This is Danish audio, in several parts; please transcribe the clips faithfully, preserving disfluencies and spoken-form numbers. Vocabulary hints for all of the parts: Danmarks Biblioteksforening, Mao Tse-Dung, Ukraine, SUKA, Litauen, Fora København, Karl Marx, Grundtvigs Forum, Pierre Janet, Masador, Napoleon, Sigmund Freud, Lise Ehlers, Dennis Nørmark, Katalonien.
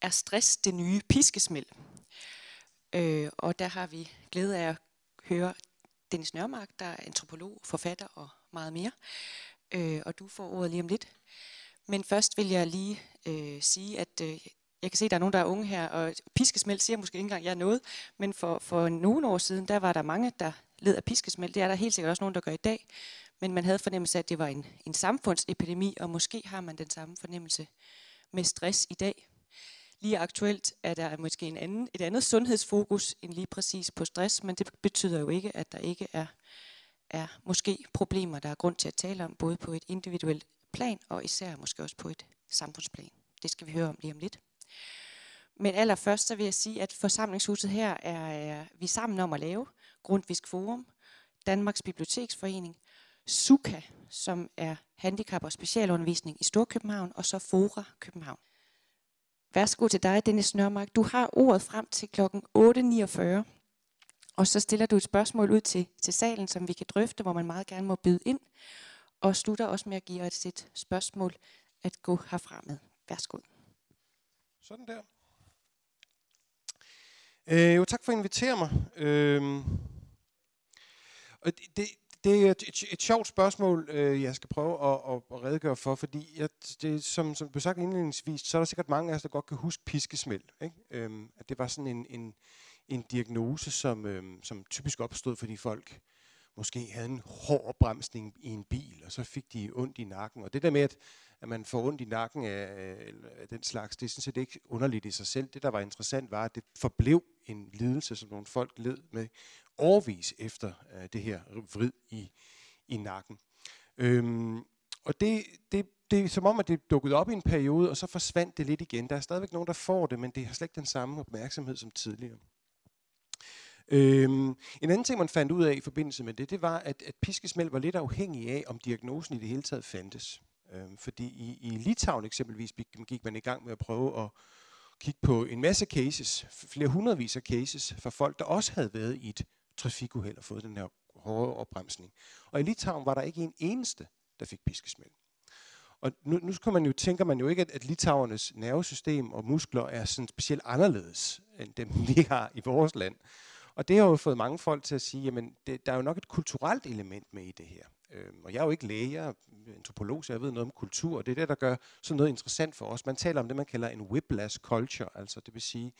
er stress det nye piskesmæld. Øh, og der har vi glæde af at høre Dennis Nørmark, der er antropolog, forfatter og meget mere. Øh, og du får ordet lige om lidt. Men først vil jeg lige øh, sige, at øh, jeg kan se, at der er nogen, der er unge her, og piskesmæld siger måske ikke engang, jeg er noget, men for, for nogle år siden, der var der mange, der led af piskesmæld. Det er der helt sikkert også nogen, der gør i dag, men man havde fornemmelse af, at det var en, en samfundsepidemi, og måske har man den samme fornemmelse med stress i dag. Lige aktuelt er der måske en anden, et andet sundhedsfokus end lige præcis på stress, men det betyder jo ikke, at der ikke er, er måske problemer, der er grund til at tale om, både på et individuelt plan, og især måske også på et samfundsplan. Det skal vi høre om lige om lidt. Men allerførst så vil jeg sige, at forsamlingshuset her er, er vi sammen om at lave. Grundtvigs Forum, Danmarks Biblioteksforening, SUKA, som er handicap- og specialundervisning i Storkøbenhavn, og så Fora København. Værsgo til dig, Dennis Nørmark. Du har ordet frem til klokken otte niogfyrre, og så stiller du et spørgsmål ud til, til salen, som vi kan drøfte, hvor man meget gerne må byde ind, og slutter også med at give os et spørgsmål at gå herfra med. Værsgo. Sådan der. Øh, jo, tak for at invitere mig. Øh, og det, det er et, et, et sjovt spørgsmål, øh, jeg skal prøve at, at, at redegøre for, fordi jeg, det, som, som blev sagt indledningsvis, så er der sikkert mange af os, der godt kan huske piskesmæld. Ikke? Øh, at det var sådan en, en, en diagnose, som, øh, som typisk opstod, fordi folk måske havde en hård bremsning i en bil, og så fik de ondt i nakken. Og det der med, at, at man får ondt i nakken af, af den slags, det er sådan set ikke underligt i sig selv. Det, der var interessant, var, at det forblev en lidelse, som nogle folk led med årevis efter uh, det her vrid i, i nakken. Øhm, og det, det, det er som om, at det dukkede op i en periode, og så forsvandt det lidt igen. Der er stadigvæk nogen, der får det, men det har slet ikke den samme opmærksomhed som tidligere. Øhm, en anden ting, man fandt ud af i forbindelse med det, det var, at, at piskesmæld var lidt afhængig af, om diagnosen i det hele taget fandtes. Øhm, fordi i, i Litauen eksempelvis gik man i gang med at prøve at kigge på en masse cases, flere hundredvis af cases, fra folk, der også havde været i et trafikuheld og fået den her hårde opbremsning. Og i Litauen var der ikke en eneste, der fik piskesmæld. Og nu, nu kan man jo, tænker man jo ikke, at, at litauernes nervesystem og muskler er sådan specielt anderledes, end dem vi har i vores land. Og det har jo fået mange folk til at sige, jamen det, der er jo nok et kulturelt element med i det her. Øhm, og jeg er jo ikke læge, jeg er antropolog, så jeg ved noget om kultur, og det er det, der gør sådan noget interessant for os. Man taler om det, man kalder en whiplash culture, altså det vil sige,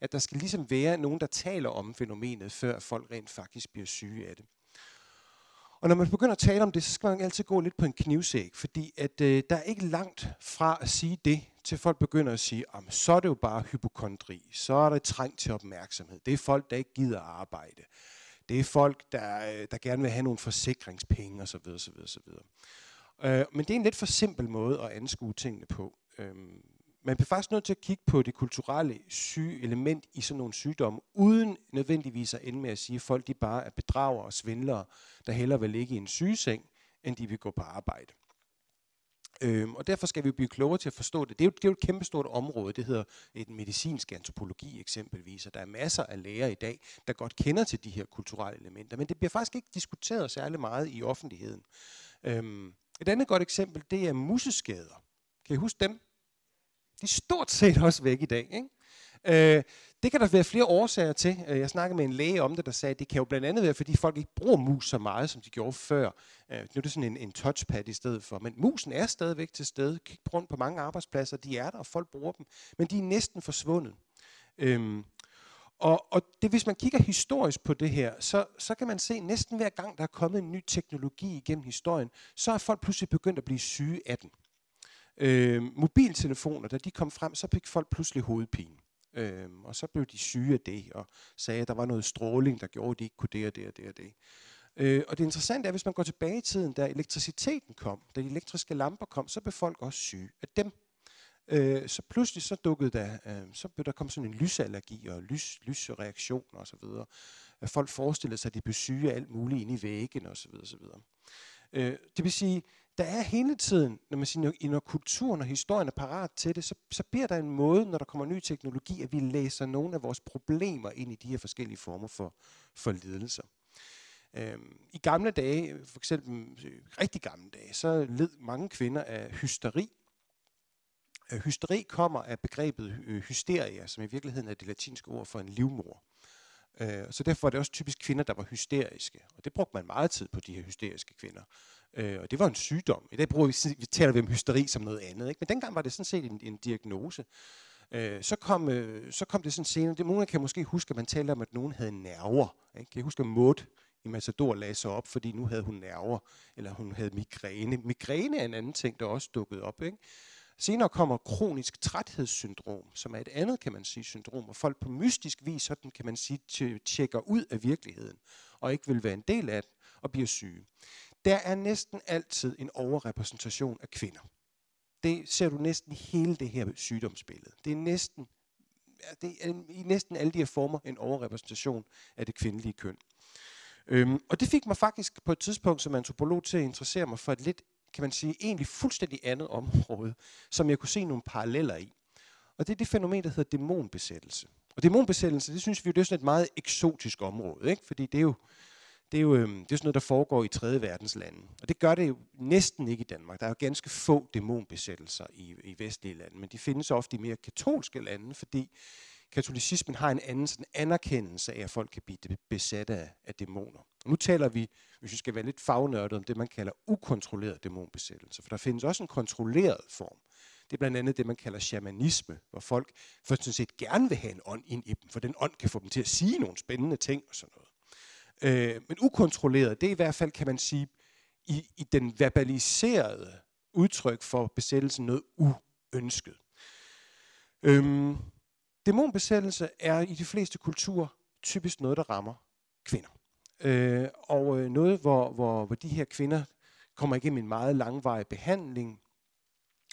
at der skal ligesom være nogen, der taler om fænomenet, før folk rent faktisk bliver syge af det. Og når man begynder at tale om det, så skal man altid gå lidt på en knivsæg, fordi at, øh, der er ikke langt fra at sige det, til folk begynder at sige, jamen, så er det jo bare hypokondri, så er der trang til opmærksomhed, det er folk, der ikke gider at arbejde, det er folk, der, der gerne vil have nogle forsikringspenge osv. osv., osv. Øh, men det er en lidt for simpel måde at anskue tingene på. Øh, man bliver faktisk nødt til at kigge på det kulturelle syge element i sådan nogle sygdomme, uden nødvendigvis at ende med at sige, at folk de bare er bedrager og svindlere, der hellere vil ligge i en sygeseng, end de vil gå på arbejde. Øhm, og derfor skal vi blive klogere til at forstå det. Det er jo, det er jo et kæmpestort område, det hedder et medicinsk antropologi eksempelvis, og der er masser af læger i dag, der godt kender til de her kulturelle elementer, men det bliver faktisk ikke diskuteret særlig meget i offentligheden. Øhm, et andet godt eksempel, det er museskader. Kan I huske dem? De er stort set også væk i dag, ikke? Øh, det kan der være flere årsager til. Jeg snakkede med en læge om det, der sagde, at det kan jo blandt andet være, fordi folk ikke bruger mus så meget, som de gjorde før. Øh, nu er det sådan en, en touchpad i stedet for. Men musen er stadigvæk til stede. Kig rundt på mange arbejdspladser. De er der, og folk bruger dem. Men de er næsten forsvundet. Øhm, og og det, hvis man kigger historisk på det her, så, så kan man se, at næsten hver gang, der er kommet en ny teknologi igennem historien, så er folk pludselig begyndt at blive syge af den. Øh, mobiltelefoner, da de kom frem, så fik folk pludselig hovedpine. Øhm, og så blev de syge af det, og sagde, at der var noget stråling, der gjorde, at de ikke kunne det og det og det og det. Øh, og det interessante er, hvis man går tilbage i tiden, da elektriciteten kom, da de elektriske lamper kom, så blev folk også syge af dem. Øh, så pludselig så dukkede der, øh, så blev der kom sådan en lysallergi og lys, lysreaktioner og så videre. At folk forestillede sig, at de blev syge af alt muligt inde i væggen og så videre og så videre. Øh, det vil sige, der er hele tiden, når man siger, når kulturen og historien er parat til det, så, så bliver der en måde, når der kommer ny teknologi, at vi læser nogle af vores problemer ind i de her forskellige former for, for lidelser. Øhm, I gamle dage, for eksempel rigtig gamle dage, så led mange kvinder af hysteri. Hysteri kommer af begrebet hysteria, som i virkeligheden er det latinske ord for en livmor. Så derfor var det også typisk kvinder, der var hysteriske. Og det brugte man meget tid på, de her hysteriske kvinder. Og det var en sygdom. I dag bruger vi, vi taler vi om hysteri som noget andet, ikke? Men dengang var det sådan set en, en diagnose. Så kom, så kom det sådan senere. Det, nogen kan måske huske, at man talte om, at nogen havde nerver. Ikke? Jeg husker, at Maud i Masador lagde sig op, fordi nu havde hun nerver. Eller hun havde migræne. Migræne er en anden ting, der også dukkede op, ikke? Senere kommer kronisk træthedssyndrom, som er et andet, kan man sige, syndrom, og folk på mystisk vis, sådan kan man sige, tjekker ud af virkeligheden, og ikke vil være en del af den, og bliver syge. Der er næsten altid en overrepræsentation af kvinder. Det ser du næsten i hele det her sygdomsbillede. Det er næsten, det er i næsten alle de her former en overrepræsentation af det kvindelige køn. Øhm, og det fik mig faktisk på et tidspunkt som antropolog til at interessere mig for et lidt, kan man sige, egentlig fuldstændig andet område, som jeg kunne se nogle paralleller i. Og det er det fænomen, der hedder dæmonbesættelse. Og dæmonbesættelse, det synes vi jo, det er sådan et meget eksotisk område, ikke? Fordi det er jo, det er jo det er sådan noget, der foregår i tredje verdens lande. Og det gør det jo næsten ikke i Danmark. Der er jo ganske få dæmonbesættelser i, i vestlige lande, men de findes ofte i mere katolske lande, fordi katolicismen har en anden sådan anerkendelse af, at folk kan blive besat af, af dæmoner. Og nu taler vi, hvis vi skal være lidt fagnørdet, om det, man kalder ukontrolleret dæmonbesættelse. For der findes også en kontrolleret form. Det er blandt andet det, man kalder shamanisme, hvor folk for sådan set gerne vil have en ånd ind i dem, for den ånd kan få dem til at sige nogle spændende ting og sådan noget. Øh, men ukontrolleret, det er i hvert fald, kan man sige, i, i den verbaliserede udtryk for besættelsen noget uønsket. Øhm, Dæmonbesættelse er i de fleste kulturer typisk noget, der rammer kvinder. Øh, og øh, noget, hvor, hvor, hvor de her kvinder kommer igennem en meget langvarig behandling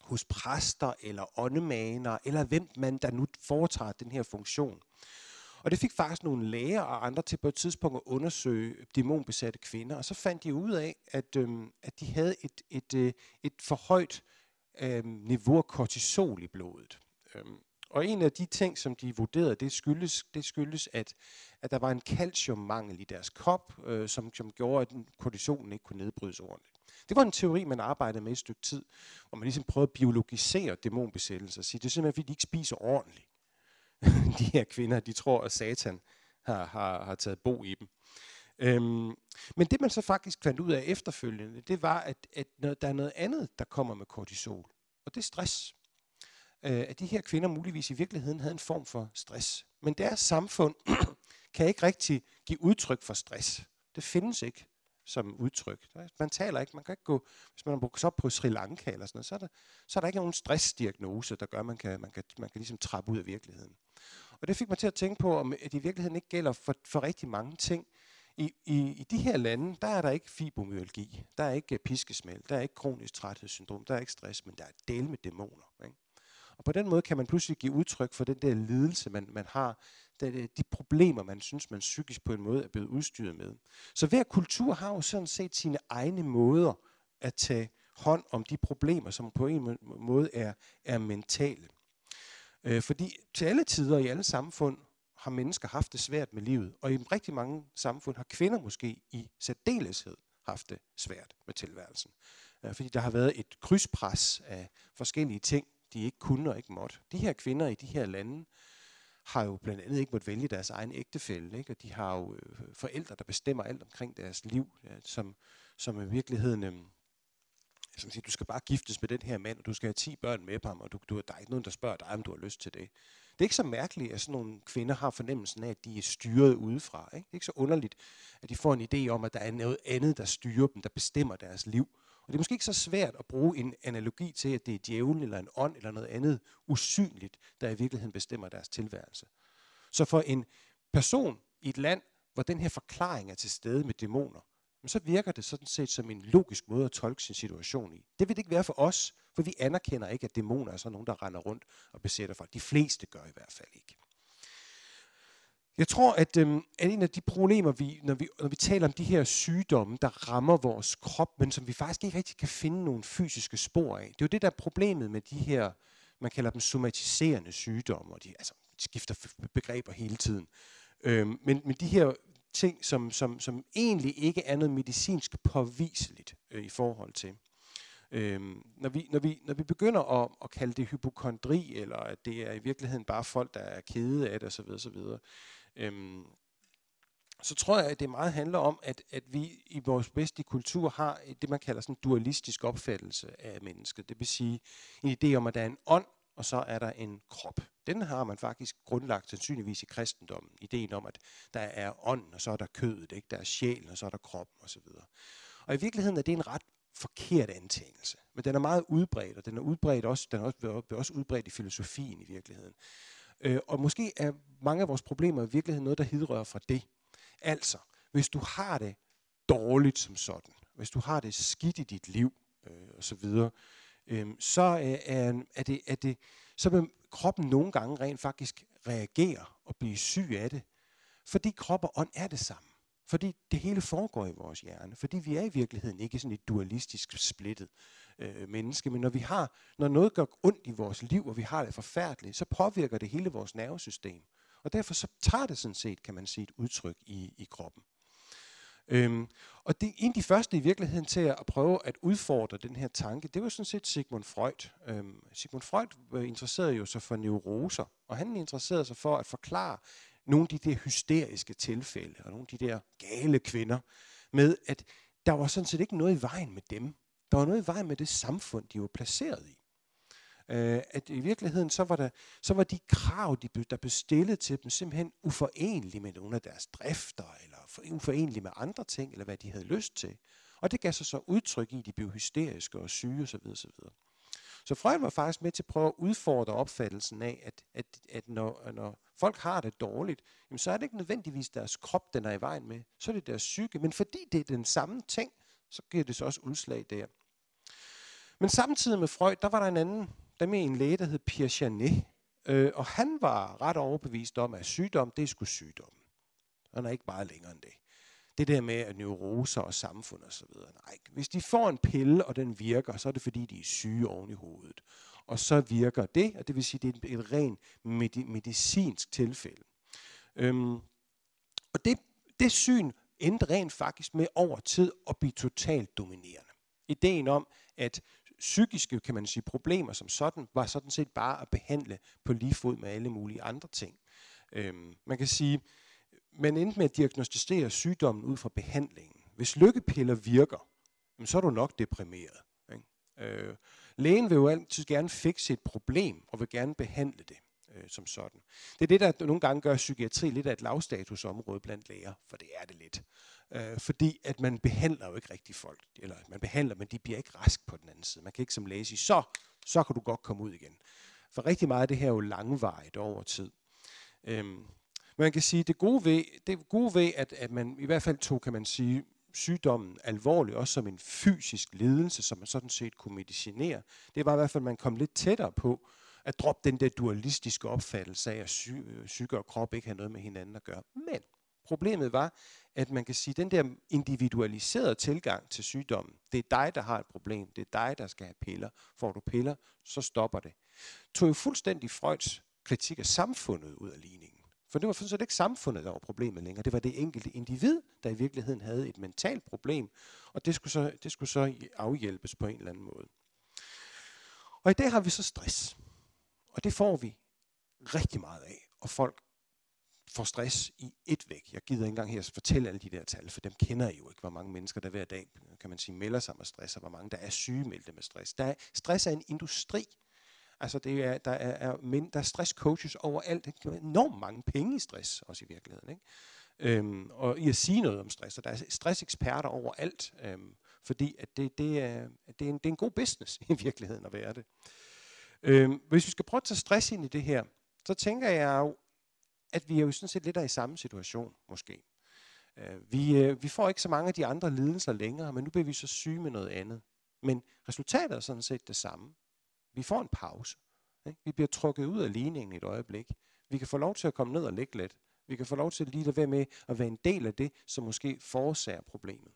hos præster eller åndemaner, eller hvem man der nu foretager den her funktion. Og det fik faktisk nogle læger og andre til på et tidspunkt at undersøge dæmonbesatte kvinder, og så fandt de ud af, at, øh, at de havde et, et, øh, et for højt øh, niveau af kortisol i blodet. Øh, Og en af de ting, som de vurderede, det skyldes, det skyldes at, at der var en calciummangel i deres krop, øh, som, som gjorde, at kortisolen ikke kunne nedbrydes ordentligt. Det var en teori, man arbejdede med et stykke tid, hvor man ligesom prøvede at biologisere dæmonbesættelser og sige, det er simpelthen, fordi de ikke spiser ordentligt. De her kvinder, de tror, at satan har, har, har taget bo i dem. Øhm, men det, man så faktisk fandt ud af efterfølgende, det var, at, at der er noget andet, der kommer med kortisol, og det er stress. At de her kvinder muligvis i virkeligheden havde en form for stress. Men deres samfund kan ikke rigtig give udtryk for stress. Det findes ikke som udtryk. Man taler ikke, man kan ikke gå, hvis man er brugt op på Sri Lanka eller sådan noget, så er der, så er der ikke nogen stressdiagnose, der gør, at man kan, man kan, man kan ligesom trappe ud af virkeligheden. Og det fik mig til at tænke på, om det i virkeligheden ikke gælder for, for rigtig mange ting. I, i, I de her lande, der er der ikke fibromyalgi, der er ikke piskesmæld, der er ikke kronisk træthedssyndrom, der er ikke stress, men der er del med dæmoner, ikke? Og på den måde kan man pludselig give udtryk for den der lidelse, man, man har, de, de problemer, man synes, man psykisk på en måde er blevet udstyret med. Så hver kultur har jo sådan set sine egne måder at tage hånd om de problemer, som på en måde er, er mentale. Øh, fordi til alle tider i alle samfund har mennesker haft det svært med livet, og i rigtig mange samfund har kvinder måske i særdeleshed haft det svært med tilværelsen. Øh, fordi der har været et krydspres af forskellige ting, de ikke kunne og ikke måtte. De her kvinder i de her lande har jo blandt andet ikke måttet vælge deres egen ægtefælle, ikke? Og de har jo øh, forældre, der bestemmer alt omkring deres liv, ja, som, som i virkeligheden, øh, som siger, du skal bare giftes med den her mand, og du skal have ti børn med på ham, og du, du, der er ikke nogen, der spørger dig, om du har lyst til det. Det er ikke så mærkeligt, at sådan nogle kvinder har fornemmelsen af, at de er styret udefra, ikke? Det er ikke så underligt, at de får en idé om, at der er noget andet, der styrer dem, der bestemmer deres liv. Det er måske ikke så svært at bruge en analogi til, at det er djævlen eller en ånd eller noget andet usynligt, der i virkeligheden bestemmer deres tilværelse. Så for en person i et land, hvor den her forklaring er til stede med dæmoner, så virker det sådan set som en logisk måde at tolke sin situation i. Det vil det ikke være for os, for vi anerkender ikke, at dæmoner er sådan nogen, der render rundt og besætter folk. De fleste gør i hvert fald ikke. Jeg tror, at, øhm, at en af de problemer, vi, når, vi, når vi taler om de her sygdomme, der rammer vores krop, men som vi faktisk ikke rigtig kan finde nogle fysiske spor af, det er jo det, der er problemet med de her, man kalder dem somatiserende sygdomme, og de, altså, de skifter begreber hele tiden. Øhm, men, men de her ting, som, som, som egentlig ikke er noget medicinsk påviseligt øh, i forhold til. Øhm, når, vi, når, vi, når vi begynder at, at kalde det hypokondri, eller at det er i virkeligheden bare folk, der er kede af det osv., osv., øhm, så tror jeg, at det meget handler om, at, at vi i vores vestlige kultur har det, man kalder sådan en dualistisk opfattelse af mennesket. Det vil sige en idé om, at der er en ånd, og så er der en krop. Den har man faktisk grundlagt sandsynligvis i kristendommen. Ideen om, at der er ånd, og så er der kødet, ikke? Der er sjælen, og så er der kroppen osv. Og i virkeligheden er det en ret forkert antagelse. Men den er meget udbredt, og den er udbredt også, den er også, bliver også udbredt i filosofien i virkeligheden. Øh, og måske er mange af vores problemer i virkeligheden noget, der hidrører fra det. Altså, hvis du har det dårligt som sådan, hvis du har det skidt i dit liv øh, osv., øh, så øh, er, er det, er det, så vil kroppen nogle gange rent faktisk reagere og blive syg af det, fordi krop og ånd er det samme. Fordi det hele foregår i vores hjerne. Fordi vi er i virkeligheden ikke sådan et dualistisk splittet øh, menneske. Men når vi har, når noget gør ondt i vores liv, og vi har det forfærdeligt, så påvirker det hele vores nervesystem. Og derfor så tager det sådan set, kan man sige, et udtryk i, i kroppen. Øhm, og det er en af de første i virkeligheden til at prøve at udfordre den her tanke. Det var sådan set Sigmund Freud. Øhm, Sigmund Freud interesserede jo sig for neuroser. Og han interesserede sig for at forklare nogle af de der hysteriske tilfælde, og nogle af de der gale kvinder, med at der var sådan set ikke noget i vejen med dem. Der var noget i vejen med det samfund, de var placeret i. Øh, at i virkeligheden, så var, der, så var de krav, de, der blev stillet til dem, simpelthen uforenelige med nogle af deres drifter, eller uforenelige med andre ting, eller hvad de havde lyst til. Og det gav sig så udtryk i, at de blev hysteriske og syge osv. osv. Så Freud var faktisk med til at prøve at udfordre opfattelsen af, at, at, at når, når folk har det dårligt, jamen så er det ikke nødvendigvis deres krop, den er i vejen med, så er det deres psyke. Men fordi det er den samme ting, så giver det så også udslag der. Men samtidig med Freud, der var der en anden, der med en læge, der hed Pierre Janet, øh, og han var ret overbevist om, at sygdom, det er sgu sygdom. Han er ikke bare længere end det. Det der med at neuroser og samfund og så videre. Nej, hvis de får en pille, og den virker, så er det fordi, de er syge oven i hovedet. Og så virker det, og det vil sige, det er et rent med- medicinsk tilfælde. Øhm, og det, det syn endte rent faktisk med over tid at blive totalt dominerende. Ideen om, at psykiske, kan man sige, problemer som sådan, var sådan set bare at behandle på lige fod med alle mulige andre ting. Øhm, man kan sige, man endte med at diagnostisere sygdommen ud fra behandlingen. Hvis lykkepiller virker, så er du nok deprimeret. Ikke? Øh, lægen vil jo altid gerne fikse et problem, og vil gerne behandle det øh, som sådan. Det er det, der nogle gange gør psykiatri lidt af et lavstatusområde blandt læger, for det er det lidt. Øh, fordi at man behandler jo ikke rigtig folk, eller man behandler, men de bliver ikke rask på den anden side. Man kan ikke som læge sige, så, så kan du godt komme ud igen. For rigtig meget af det her er jo langvarigt over tid. Øh, Man kan sige, det gode ved, det gode ved at, at man i hvert fald tog, kan man sige, sygdommen alvorligt, også som en fysisk lidelse, som man sådan set kunne medicinere. Det var i hvert fald, at man kom lidt tættere på at droppe den der dualistiske opfattelse af, at psy- psyke og krop ikke har noget med hinanden at gøre. Men problemet var, at man kan sige, den der individualiserede tilgang til sygdommen, det er dig, der har et problem, det er dig, der skal have piller. Får du piller, så stopper det. Tog jo fuldstændig Freuds kritik af samfundet ud af ligningen. For det var sådan set ikke samfundet, der var problemet længere. Det var det enkelte individ, der i virkeligheden havde et mentalt problem, og det skulle så, det skulle så afhjælpes på en eller anden måde. Og i dag har vi så stress. Og det får vi rigtig meget af, og folk får stress i et væk. Jeg gider ikke engang her fortælle alle de der tal, for dem kender I jo ikke, hvor mange mennesker der hver dag, kan man sige, melder sig med stress, og hvor mange der er sygemeldte med stress. Der er, stress er en industri. Altså, det er, der, er, er, der er stresscoaches overalt. Det er enormt mange penge i stress, også i virkeligheden. Ikke? Øhm, og i at sige noget om stress. Og der er stresseksperter overalt, øhm, fordi at det, det, er, det, er en, det er en god business i virkeligheden at være det. Øhm, hvis vi skal prøve at tage stress ind i det her, så tænker jeg jo, at vi er jo sådan set lidt der i samme situation, måske. Øh, vi, øh, vi får ikke så mange af de andre lidelser længere, men nu bliver vi så syge med noget andet. Men resultatet er sådan set det samme. Vi får en pause. Ikke? Vi bliver trukket ud af ligningen et øjeblik. Vi kan få lov til at komme ned og ligge lidt. Vi kan få lov til at lige at være med at være en del af det, som måske forårsager problemet.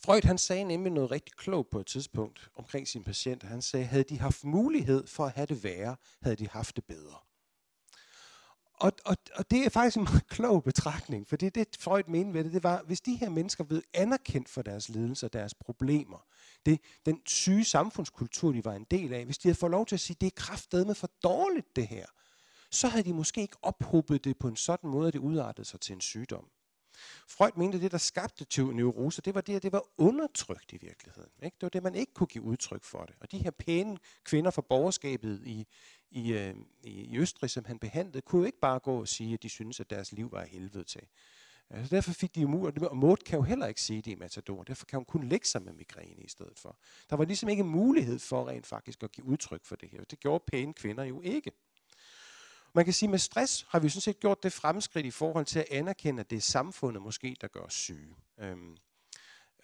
Freud, han sagde nemlig noget rigtig klogt på et tidspunkt omkring sine patienter. Han sagde, havde de haft mulighed for at have det værre, havde de haft det bedre. Og, og, og det er faktisk en meget klog betragtning, for det, det Freud mente ved det, det var, hvis de her mennesker blev anerkendt for deres lidelser og deres problemer, det, den syge samfundskultur, de var en del af, hvis de havde fået lov til at sige, det er kraftedeme for dårligt det her, så havde de måske ikke ophobet det på en sådan måde, at det udartede sig til en sygdom. Freud mente, at det, der skabte neuroser, det var det, at det var undertrykt i virkeligheden. Ikke? Det var det, man ikke kunne give udtryk for det. Og de her pæne kvinder fra borgerskabet i, i, øh, i Østrig, som han behandlede, kunne jo ikke bare gå og sige, at de syntes, at deres liv var af helvede til. Altså, derfor fik de umuligt, og Maud kan jo heller ikke sige det i Masador, derfor kan hun kun lægge sig med migræne i stedet for. Der var ligesom ikke mulighed for rent faktisk at give udtryk for det her. Det gjorde pæne kvinder jo ikke. Man kan sige, at med stress har vi sådan set gjort det fremskridt i forhold til at anerkende, at det er samfundet måske, der gør os syge. Øhm,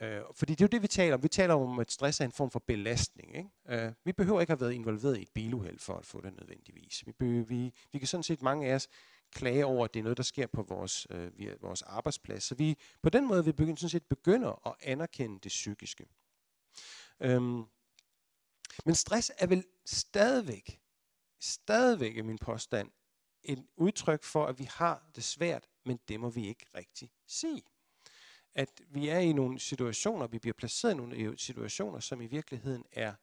øh, fordi det er jo det, vi taler om. Vi taler om, at stress er en form for belastning. Ikke? Øh, vi behøver ikke at have været involveret i et biluheld for at få det nødvendigvis. Vi, behøver, vi, vi kan sådan set mange af os klage over, at det er noget, der sker på vores, øh, via vores arbejdsplads. Så vi, på den måde vi begynder, sådan set begynder at anerkende det psykiske. Øhm, men stress er vel stadigvæk, stadigvæk i min påstand, et udtryk for, at vi har det svært, men det må vi ikke rigtig sige. At vi er i nogle situationer, vi bliver placeret i nogle situationer, som i virkeligheden er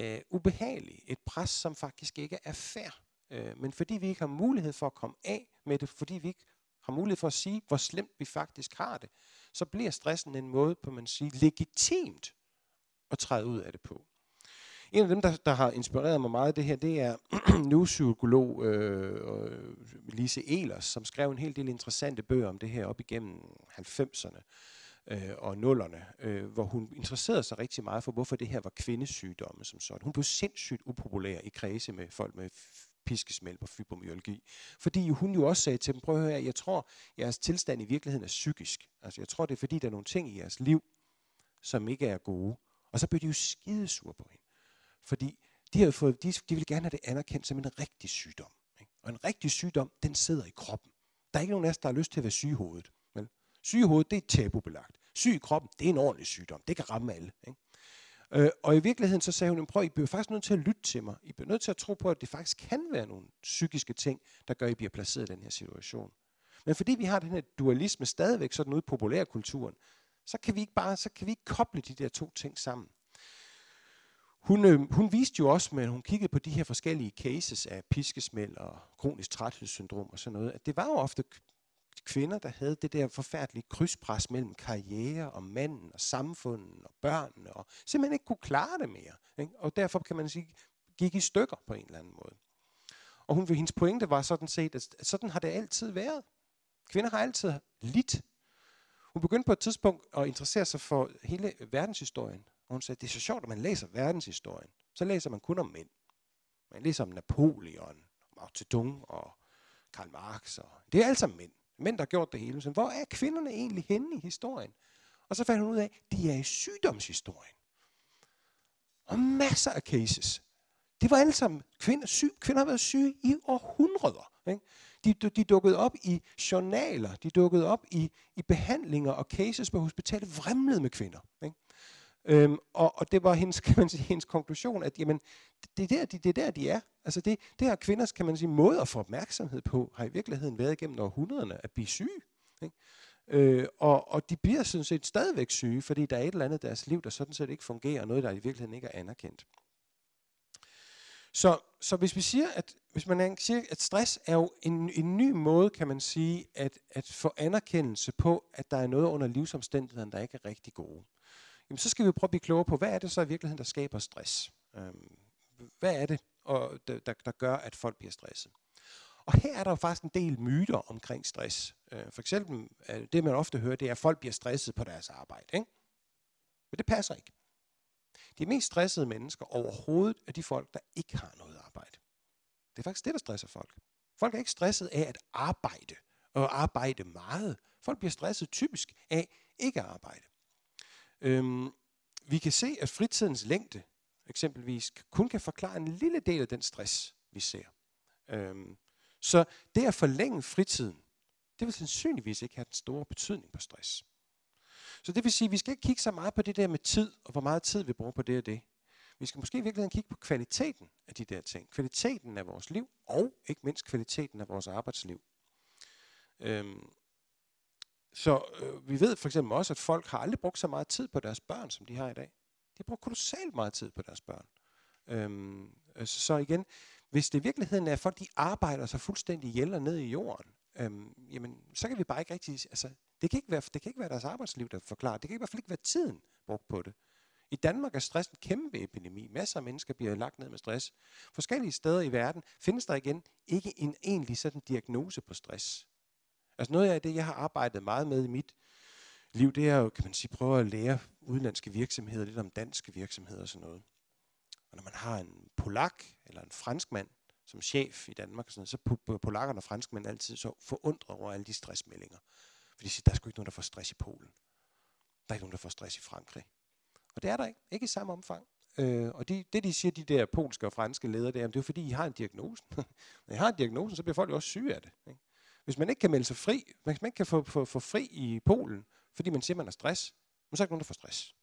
øh, ubehagelige. Et pres, som faktisk ikke er fair. Øh, men fordi vi ikke har mulighed for at komme af med det, fordi vi ikke har mulighed for at sige, hvor slemt vi faktisk har det, så bliver stressen en måde, på man siger, legitimt at træde ud af det på. En af dem, der, der har inspireret mig meget af det her, det er neuropsykolog øh, Lise Ehlers, som skrev en hel del interessante bøger om det her op igennem halvfemserne øh, og nullerne, øh, hvor hun interesserede sig rigtig meget for, hvorfor det her var kvindesygdomme som sådan. Hun blev sindssygt upopulær i kredse med folk med piskesmæld og fibromyalgi, fordi hun jo også sagde til dem, prøv at høre, jeg tror, jeres tilstand i virkeligheden er psykisk. Altså, jeg tror, det er fordi, der er nogle ting i jeres liv, som ikke er gode. Og så blev de jo skidesure på hende. Fordi de, havde fået, de, de ville gerne have det anerkendt som en rigtig sygdom. Ikke? Og en rigtig sygdom, den sidder i kroppen. Der er ikke nogen af os, der har lyst til at være syg i hovedet. Vel? Syg i hovedet, det er tabubelagt. Syg i kroppen, det er en ordentlig sygdom. Det kan ramme alle. Ikke? Øh, og i virkeligheden så sagde hun, prøv, I bliver faktisk nødt til at lytte til mig. I bliver nødt til at tro på, at det faktisk kan være nogle psykiske ting, der gør, at I bliver placeret i den her situation. Men fordi vi har den her dualisme stadigvæk sådan ude i populærkulturen, så kan vi ikke bare, så kan vi ikke koble de der to ting sammen. Hun, øh, hun viste jo også, men hun kiggede på de her forskellige cases af piskesmæld og kronisk træthedssyndrom og sådan noget, at det var jo ofte kvinder, der havde det der forfærdelige krydspres mellem karriere og manden og samfundet og børnene, og simpelthen ikke kunne klare det mere. Ikke? Og derfor kan man sige, gik i stykker på en eller anden måde. Og hun, hendes pointe var sådan set, at sådan har det altid været. Kvinder har altid lidt. Hun begyndte på et tidspunkt at interessere sig for hele verdenshistorien. Og hun sagde, det er så sjovt, at man læser verdenshistorien. Så læser man kun om mænd. Man læser om Napoleon, Mao Tse-Dung og Karl Marx. Og det er alt sammen mænd. Mænd, der har gjort det hele. Så hvor er kvinderne egentlig henne i historien? Og så fandt hun ud af, at de er i sygdomshistorien. Og masser af cases. Det var alle sammen kvinder. Syg, kvinder har været syge i århundreder. Ikke? De, de dukkede op i journaler. De dukkede op i, i behandlinger og cases på hospitalet, vrimlede med kvinder. Ikke? Øhm, og, og det var hendes, kan man sige, hendes konklusion, at jamen, det, er der, de, det er der, de er. Altså det, det her kvinders, kan man sige, måde at få opmærksomhed på, har i virkeligheden været igennem århundrederne at blive syge. Ikke? Øh, og, og de bliver sådan set stadigvæk syge, fordi der er et eller andet i deres liv, der sådan set ikke fungerer, noget, der i virkeligheden ikke er anerkendt. Så, så hvis vi siger, at, hvis man siger, at stress er jo en, en ny måde, kan man sige, at, at få anerkendelse på, at der er noget under livsomstændighederne, der ikke er rigtig gode. Jamen, så skal vi prøve at blive klogere på, hvad er det så i virkeligheden, der skaber stress? Øhm, hvad er det, og der, der, der gør, at folk bliver stresset? Og her er der jo faktisk en del myter omkring stress. Øh, for eksempel, det man ofte hører, det er, at folk bliver stresset på deres arbejde. Ikke? Men det passer ikke. De mest stressede mennesker overhovedet er de folk, der ikke har noget arbejde. Det er faktisk det, der stresser folk. Folk er ikke stresset af at arbejde, og arbejde meget. Folk bliver stresset typisk af ikke at arbejde. Øhm, vi kan se, at fritidens længde eksempelvis kun kan forklare en lille del af den stress, vi ser. Øhm, så det at forlænge fritiden, det vil sandsynligvis ikke have den store betydning på stress. Så det vil sige, at vi skal ikke kigge så meget på det der med tid, og hvor meget tid vi bruger på det og det. Vi skal måske i virkeligheden kigge på kvaliteten af de der ting. Kvaliteten af vores liv, og ikke mindst kvaliteten af vores arbejdsliv. Øhm, Så øh, vi ved for eksempel også, at folk har aldrig brugt så meget tid på deres børn, som de har i dag. De Jeg bruger kolossalt meget tid på deres børn. Øhm, altså, så igen, hvis det i virkeligheden er, at folk de arbejder sig fuldstændig ihjel og ned i jorden, øhm, jamen, så kan vi bare ikke rigtig... Altså, det, kan ikke være, det kan ikke være deres arbejdsliv, der forklarer. Det kan i hvert fald ikke være tiden brugt på det. I Danmark er stress en kæmpe epidemi. Masser af mennesker bliver lagt ned med stress. Forskellige steder i verden findes der igen ikke en egentlig sådan diagnose på stress. Altså noget af det, jeg har arbejdet meget med i mit liv, det er jo, kan man sige, prøve at lære udenlandske virksomheder lidt om danske virksomheder og sådan noget. Og når man har en polak eller en franskmand som chef i Danmark, og sådan noget, så er polakkerne og franskmænd altid så forundret over alle de stressmeldinger. Fordi de siger, der er sgu ikke nogen, der får stress i Polen. Der er ikke nogen, der får stress i Frankrig. Og det er der ikke. Ikke i samme omfang. Øh, og de, det, de siger, de der polske og franske ledere, det er, det er jo fordi, I har en diagnose. Når I har en diagnose, så bliver folk jo også syge af det. Ikke? Hvis man ikke kan melde sig fri, hvis man ikke kan få, få, få fri i Polen, fordi man siger, man har stress, så er der ikke nogen, der får stress.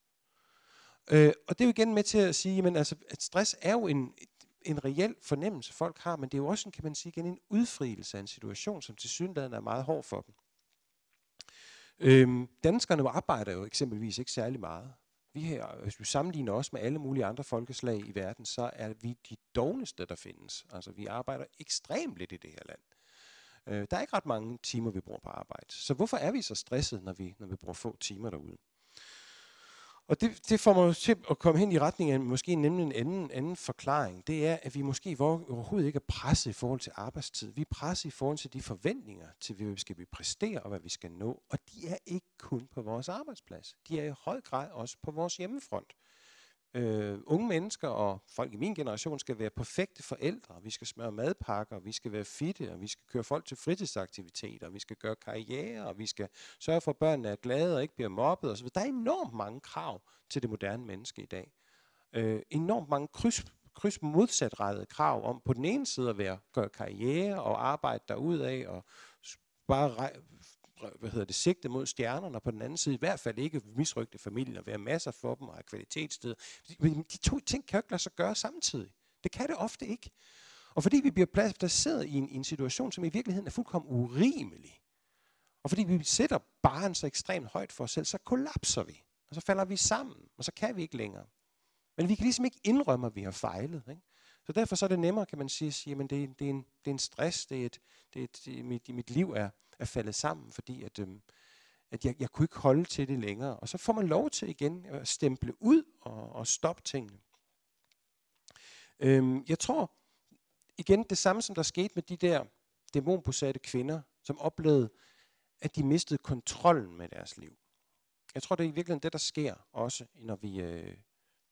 Øh, og det er jo igen med til at sige, jamen, altså, at stress er jo en, en reel fornemmelse, folk har, men det er jo også en, kan man sige, igen, en udfrielse af en situation, som tilsyneladende er meget hård for dem. Øh, danskerne arbejder jo eksempelvis ikke særlig meget. Vi her, hvis vi sammenligner os med alle mulige andre folkeslag i verden, så er vi de dovneste, der findes. Altså, vi arbejder ekstremt lidt i det her land. Øh, der er ikke ret mange timer, vi bruger på arbejde. Så hvorfor er vi så stressede, når vi, når vi bruger få timer derude? Og det, det får mig til at komme hen i retning af måske nemlig en anden, anden forklaring. Det er, at vi måske overhovedet ikke er presset i forhold til arbejdstid. Vi er presset i forhold til de forventninger til, hvad vi skal præstere og hvad vi skal nå. Og de er ikke kun på vores arbejdsplads. De er i høj grad også på vores hjemmefront. Øh, unge mennesker og folk i min generation skal være perfekte forældre. Vi skal smøre madpakker, vi skal være fitte, og vi skal køre folk til fritidsaktiviteter, vi skal gøre karriere, og vi skal sørge for, at børnene er glade og ikke bliver mobbet osv. Der er enormt mange krav til det moderne menneske i dag. Øh, enormt mange kryds, kryds modsatrettede krav om på den ene side at være, gøre karriere og arbejde derudad og bare rej- hvad hedder det, sigte mod stjernerne, og på den anden side i hvert fald ikke misrygte familien og være masser for dem og have kvalitetstid. De to ting kan jo ikke lade sig gøre samtidig. Det kan det ofte ikke. Og fordi vi bliver placeret i en, i en situation, som i virkeligheden er fuldkommen urimelig, og fordi vi sætter barren så ekstremt højt for os selv, så kollapser vi, og så falder vi sammen, og så kan vi ikke længere. Men vi kan ligesom ikke indrømme, at vi har fejlet, ikke? Så derfor så er det nemmere, kan man sige, at sige, jamen det, det, er en, det er en stress, det er et, det er et, det er mit, mit liv er, er faldet sammen, fordi at, øhm, at jeg, jeg kunne ikke holde til det længere. Og så får man lov til igen at stemple ud og, og stoppe tingene. Øhm, jeg tror, igen det samme som der skete med de der dæmonbesatte kvinder, som oplevede, at de mistede kontrollen med deres liv. Jeg tror, det er i virkeligheden det, der sker også, når vi... Øh,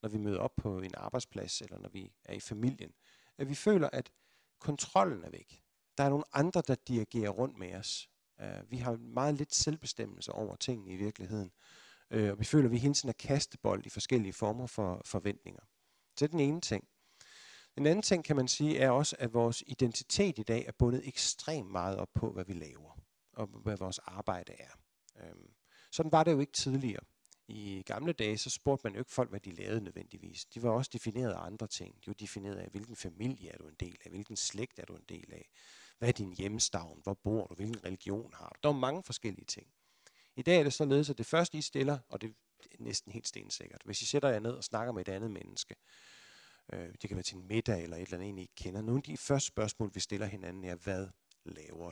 når vi møder op på en arbejdsplads, eller når vi er i familien, at vi føler, at kontrollen er væk. Der er nogle andre, der dirigerer rundt med os. Uh, vi har meget lidt selvbestemmelse over tingene i virkeligheden. Uh, og vi føler, at vi hele tiden er kastebold i forskellige former for forventninger. Det er den ene ting. Den anden ting, kan man sige, er også, at vores identitet i dag er bundet ekstremt meget op på, hvad vi laver, og hvad vores arbejde er. Uh, sådan var det jo ikke tidligere. I gamle dage, så spurgte man jo ikke folk, hvad de lavede nødvendigvis. De var også defineret af andre ting. De var defineret af, hvilken familie er du en del af, hvilken slægt er du en del af, hvad er din hjemstavn, hvor bor du, hvilken religion har du. Der var mange forskellige ting. I dag er det således, at det første I stiller, og det er næsten helt stensikkert, hvis I sætter jer ned og snakker med et andet menneske, øh, det kan være til en middag eller et eller andet, I ikke kender. Nogle af de første spørgsmål, vi stiller hinanden, er, hvad laver du?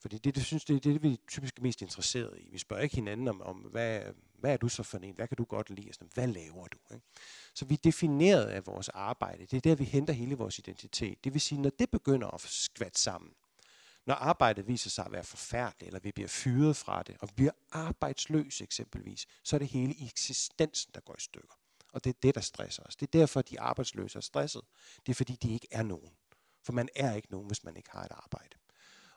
Fordi det, det, synes, det er det, vi er typisk mest interesseret i. Vi spørger ikke hinanden om, om hvad, hvad er du så for en, hvad kan du godt lide, sådan, hvad laver du? Ikke? Så vi er defineret af vores arbejde. Det er der, vi henter hele vores identitet. Det vil sige, når det begynder at skvatte sammen, når arbejdet viser sig at være forfærdeligt, eller vi bliver fyret fra det, og vi bliver arbejdsløse eksempelvis, så er det hele eksistensen, der går i stykker. Og det er det, der stresser os. Det er derfor, de arbejdsløse er stresset. Det er fordi, de ikke er nogen. For man er ikke nogen, hvis man ikke har et arbejde.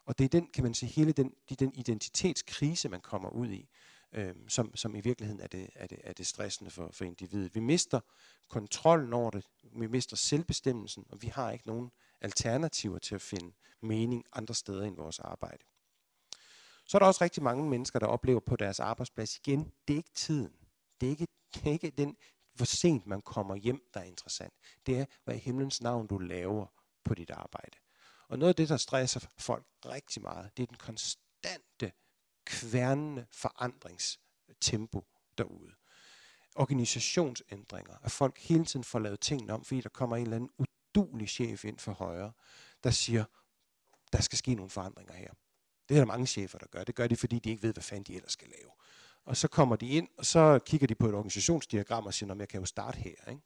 Og det er den, kan man sige, hele den, den identitetskrise, man kommer ud i, øh, som, som i virkeligheden er det, er det, er det stressende for, for individet. Vi mister kontrollen over det, vi mister selvbestemmelsen, og vi har ikke nogen alternativer til at finde mening andre steder end vores arbejde. Så er der også rigtig mange mennesker, der oplever på deres arbejdsplads igen, det er ikke tiden. Det er ikke, det er ikke den, hvor sent man kommer hjem, der er interessant. Det er, hvad i himlens navn du laver på dit arbejde. Og noget af det, der stresser folk rigtig meget, det er den konstante, kværnende forandringstempo derude. organisationsændringer, at folk hele tiden får lavet tingene om, fordi der kommer en eller anden uduelig chef ind for højre, der siger, der skal ske nogle forandringer her. Det er der mange chefer, der gør. Det gør de, fordi de ikke ved, hvad fanden de ellers skal lave. Og så kommer de ind, og så kigger de på et organisationsdiagram og siger, jeg kan jo starte her, ikke?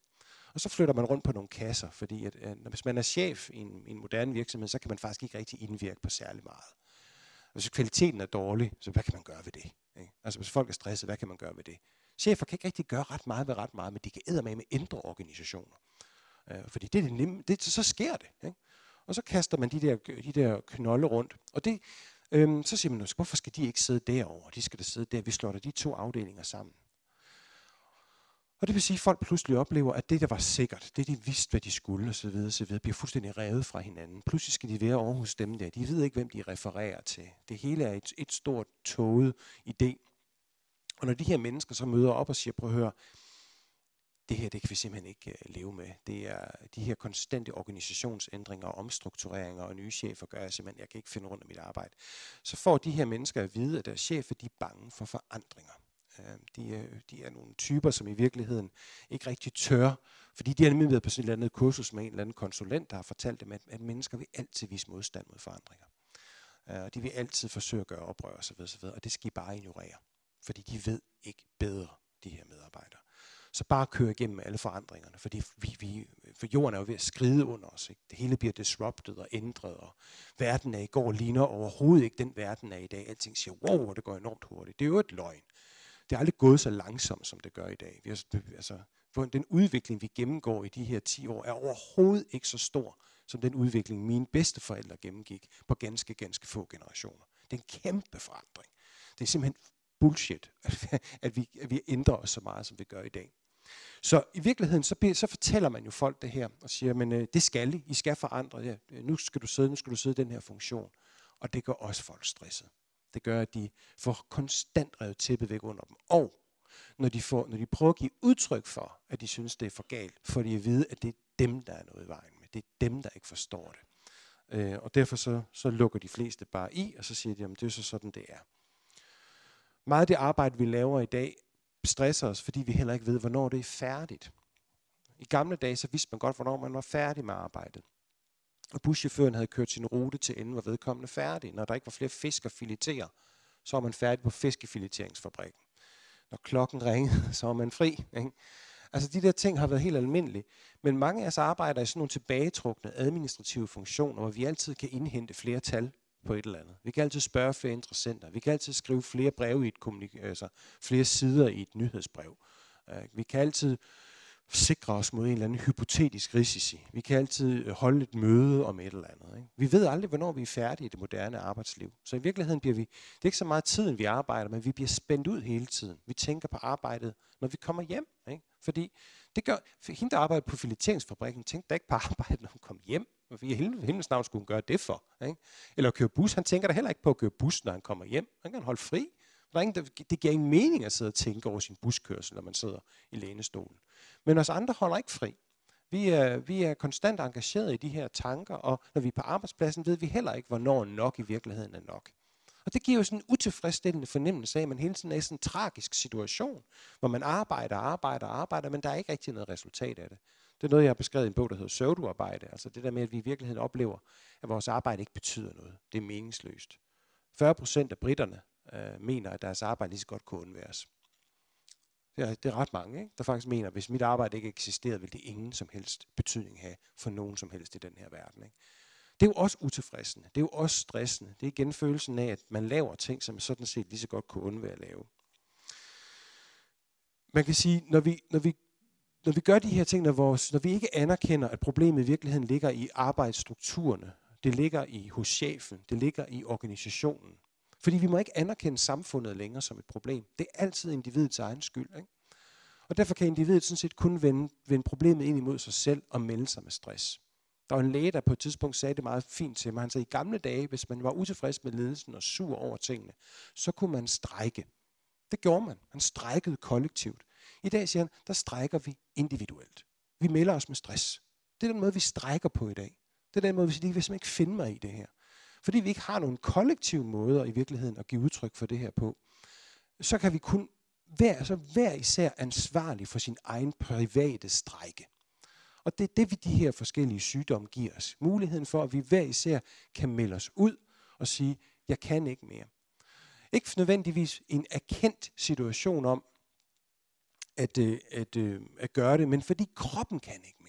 Og så flytter man rundt på nogle kasser, fordi at, at hvis man er chef i en, i en moderne virksomhed, så kan man faktisk ikke rigtig indvirke på særlig meget. Hvis kvaliteten er dårlig, så hvad kan man gøre ved det? Ikke? Altså hvis folk er stresset, hvad kan man gøre ved det? Chefer kan ikke rigtig gøre ret meget ved ret meget, men de kan eddermame med ændre organisationer. Øh, fordi det er det nemme, det, så sker det. Ikke? Og så kaster man de der, de der knolde rundt, og det... Øhm, så siger man, hvorfor skal de ikke sidde derovre? De skal da sidde der, vi slår da de to afdelinger sammen. Og det vil sige, at folk pludselig oplever, at det, der var sikkert, det de vidste, hvad de skulle, og så videre, og så videre, bliver fuldstændig revet fra hinanden. Pludselig skal de være over hos dem der. De ved ikke, hvem de refererer til. Det hele er et, et stort tåget idé. Og når de her mennesker så møder op og siger, prøv at høre, det her, det kan vi simpelthen ikke uh, leve med. Det er de her konstante organisationsændringer og omstruktureringer og nye chefer gør jeg simpelthen, jeg kan ikke finde rundt om mit arbejde. Så får de her mennesker at vide, at deres chefer, de er bange for forandringer. Uh, de, de er nogle typer, som i virkeligheden ikke rigtig tør, fordi de har nemlig været på sådan et eller andet kursus med en eller anden konsulent, der har fortalt dem, at, at mennesker vil altid vise modstand mod forandringer. Uh, de vil altid forsøge at gøre oprør og så videre, så videre, og det skal de bare ignorere, fordi de ved ikke bedre, de her medarbejdere. Så bare køre igennem alle forandringerne, fordi vi, vi, for jorden er jo ved at skride under os. Ikke? Det hele bliver disrupted og ændret, og verden af i går ligner overhovedet ikke den verden af i dag. Alting siger, wow, det går enormt hurtigt. Det er jo et løgn. Det er aldrig gået så langsomt, som det gør i dag. Vi har, altså, den udvikling, vi gennemgår i de her ti år, er overhovedet ikke så stor, som den udvikling, mine bedsteforældre gennemgik på ganske, ganske få generationer. Det er en kæmpe forandring. Det er simpelthen bullshit, at vi, at vi ændrer os så meget, som vi gør i dag. Så i virkeligheden, så, be, så fortæller man jo folk det her, og siger, men øh, det skal I, I skal forandre jer, ja. nu skal du sidde, nu skal du sidde i den her funktion, og det gør også folk stresset. Det gør, at de får konstant revet tæppet væk under dem, og når de, får, når de prøver at give udtryk for, at de synes, det er for galt, får de at vide, at det er dem, der er noget i vejen med, det er dem, der ikke forstår det. Øh, og derfor så, så lukker de fleste bare i, og så siger de, jamen det er så sådan, det er. Meget af det arbejde, vi laver i dag, stresser os, fordi vi heller ikke ved, hvornår det er færdigt. I gamle dage, så vidste man godt, hvornår man var færdig med arbejdet. Og buschaufføren havde kørt sin rute til enden, hvor vedkommende færdig. Når der ikke var flere fisk at filetere, så var man færdig på fiskefileteringsfabrikken. Når klokken ringede, så var man fri. Ikke? Altså de der ting har været helt almindelige. Men mange af os arbejder i sådan nogle tilbagetrukne administrative funktioner, hvor vi altid kan indhente flere tal på et eller andet. Vi kan altid spørge flere interessenter. Vi kan altid skrive flere breve i et kommunik- altså flere sider i et nyhedsbrev. Uh, vi kan altid sikre os mod en eller anden hypotetisk risici. Vi kan altid holde et møde om et eller andet. Ikke? Vi ved aldrig, hvornår vi er færdige i det moderne arbejdsliv. Så i virkeligheden bliver vi, det er ikke så meget tiden, vi arbejder, men vi bliver spændt ud hele tiden. Vi tænker på arbejdet, når vi kommer hjem. Ikke? Fordi det gør, for hende, der arbejder på fileteringsfabrikken, tænkte da ikke på arbejdet, når hun kom hjem. I himlens navn skulle hun gøre det for. Ikke? Eller at køre bus. Han tænker da heller ikke på at køre bus, når han kommer hjem. Han kan holde fri. Der er ingen, der, det giver ingen mening at sidde og tænke over sin buskørsel, når man sidder i lænestolen. Men os andre holder ikke fri. Vi er, vi er konstant engageret i de her tanker, og når vi er på arbejdspladsen, ved vi heller ikke, hvornår nok i virkeligheden er nok. Og det giver jo sådan en utilfredsstillende fornemmelse af, at man hele tiden er i sådan en tragisk situation, hvor man arbejder, arbejder, arbejder, men der er ikke rigtig noget resultat af det. Det er noget, jeg har beskrevet i en bog, der hedder pseudoarbejde. Altså det der med, at vi i virkeligheden oplever, at vores arbejde ikke betyder noget. Det er meningsløst. fyrre procent af britterne øh, mener, at deres arbejde lige så godt kunne undværes. Det er, det er ret mange, ikke? Der faktisk mener, at hvis mit arbejde ikke eksisterede, ville det ingen som helst betydning have for nogen som helst i den her verden. Ikke? Det er jo også utilfredsende. Det er jo også stressende. Det er igen følelsen af, at man laver ting, som man sådan set lige så godt kunne undvære at lave. Man kan sige, når vi... Når vi Når vi gør de her ting, når, vores, når vi ikke anerkender, at problemet i virkeligheden ligger i arbejdsstrukturerne, det ligger i hos chefen, det ligger i organisationen. Fordi vi må ikke anerkende samfundet længere som et problem. Det er altid individets egen skyld. Ikke? Og derfor kan individet sådan set kun vende, vende problemet ind imod sig selv og melde sig med stress. Der var en læge, der på et tidspunkt sagde det meget fint til mig. Han sagde, at i gamle dage, hvis man var utilfreds med ledelsen og sur over tingene, så kunne man strejke. Det gjorde man. Han strejkede kollektivt. I dag, siger han, der strejker vi individuelt. Vi melder os med stress. Det er den måde, vi strejker på i dag. Det er den måde, vi siger, at jeg vil simpelthen ikke finde mig i det her. Fordi vi ikke har nogen kollektive måder i virkeligheden at give udtryk for det her på, så kan vi kun hver, altså hver især ansvarlig for sin egen private strække. Og det er det, vi de her forskellige sygdomme giver os. Muligheden for, at vi hver især kan melde os ud og sige, jeg kan ikke mere. Ikke nødvendigvis en erkendt situation om at, at, at, at gøre det, men fordi kroppen kan ikke mere.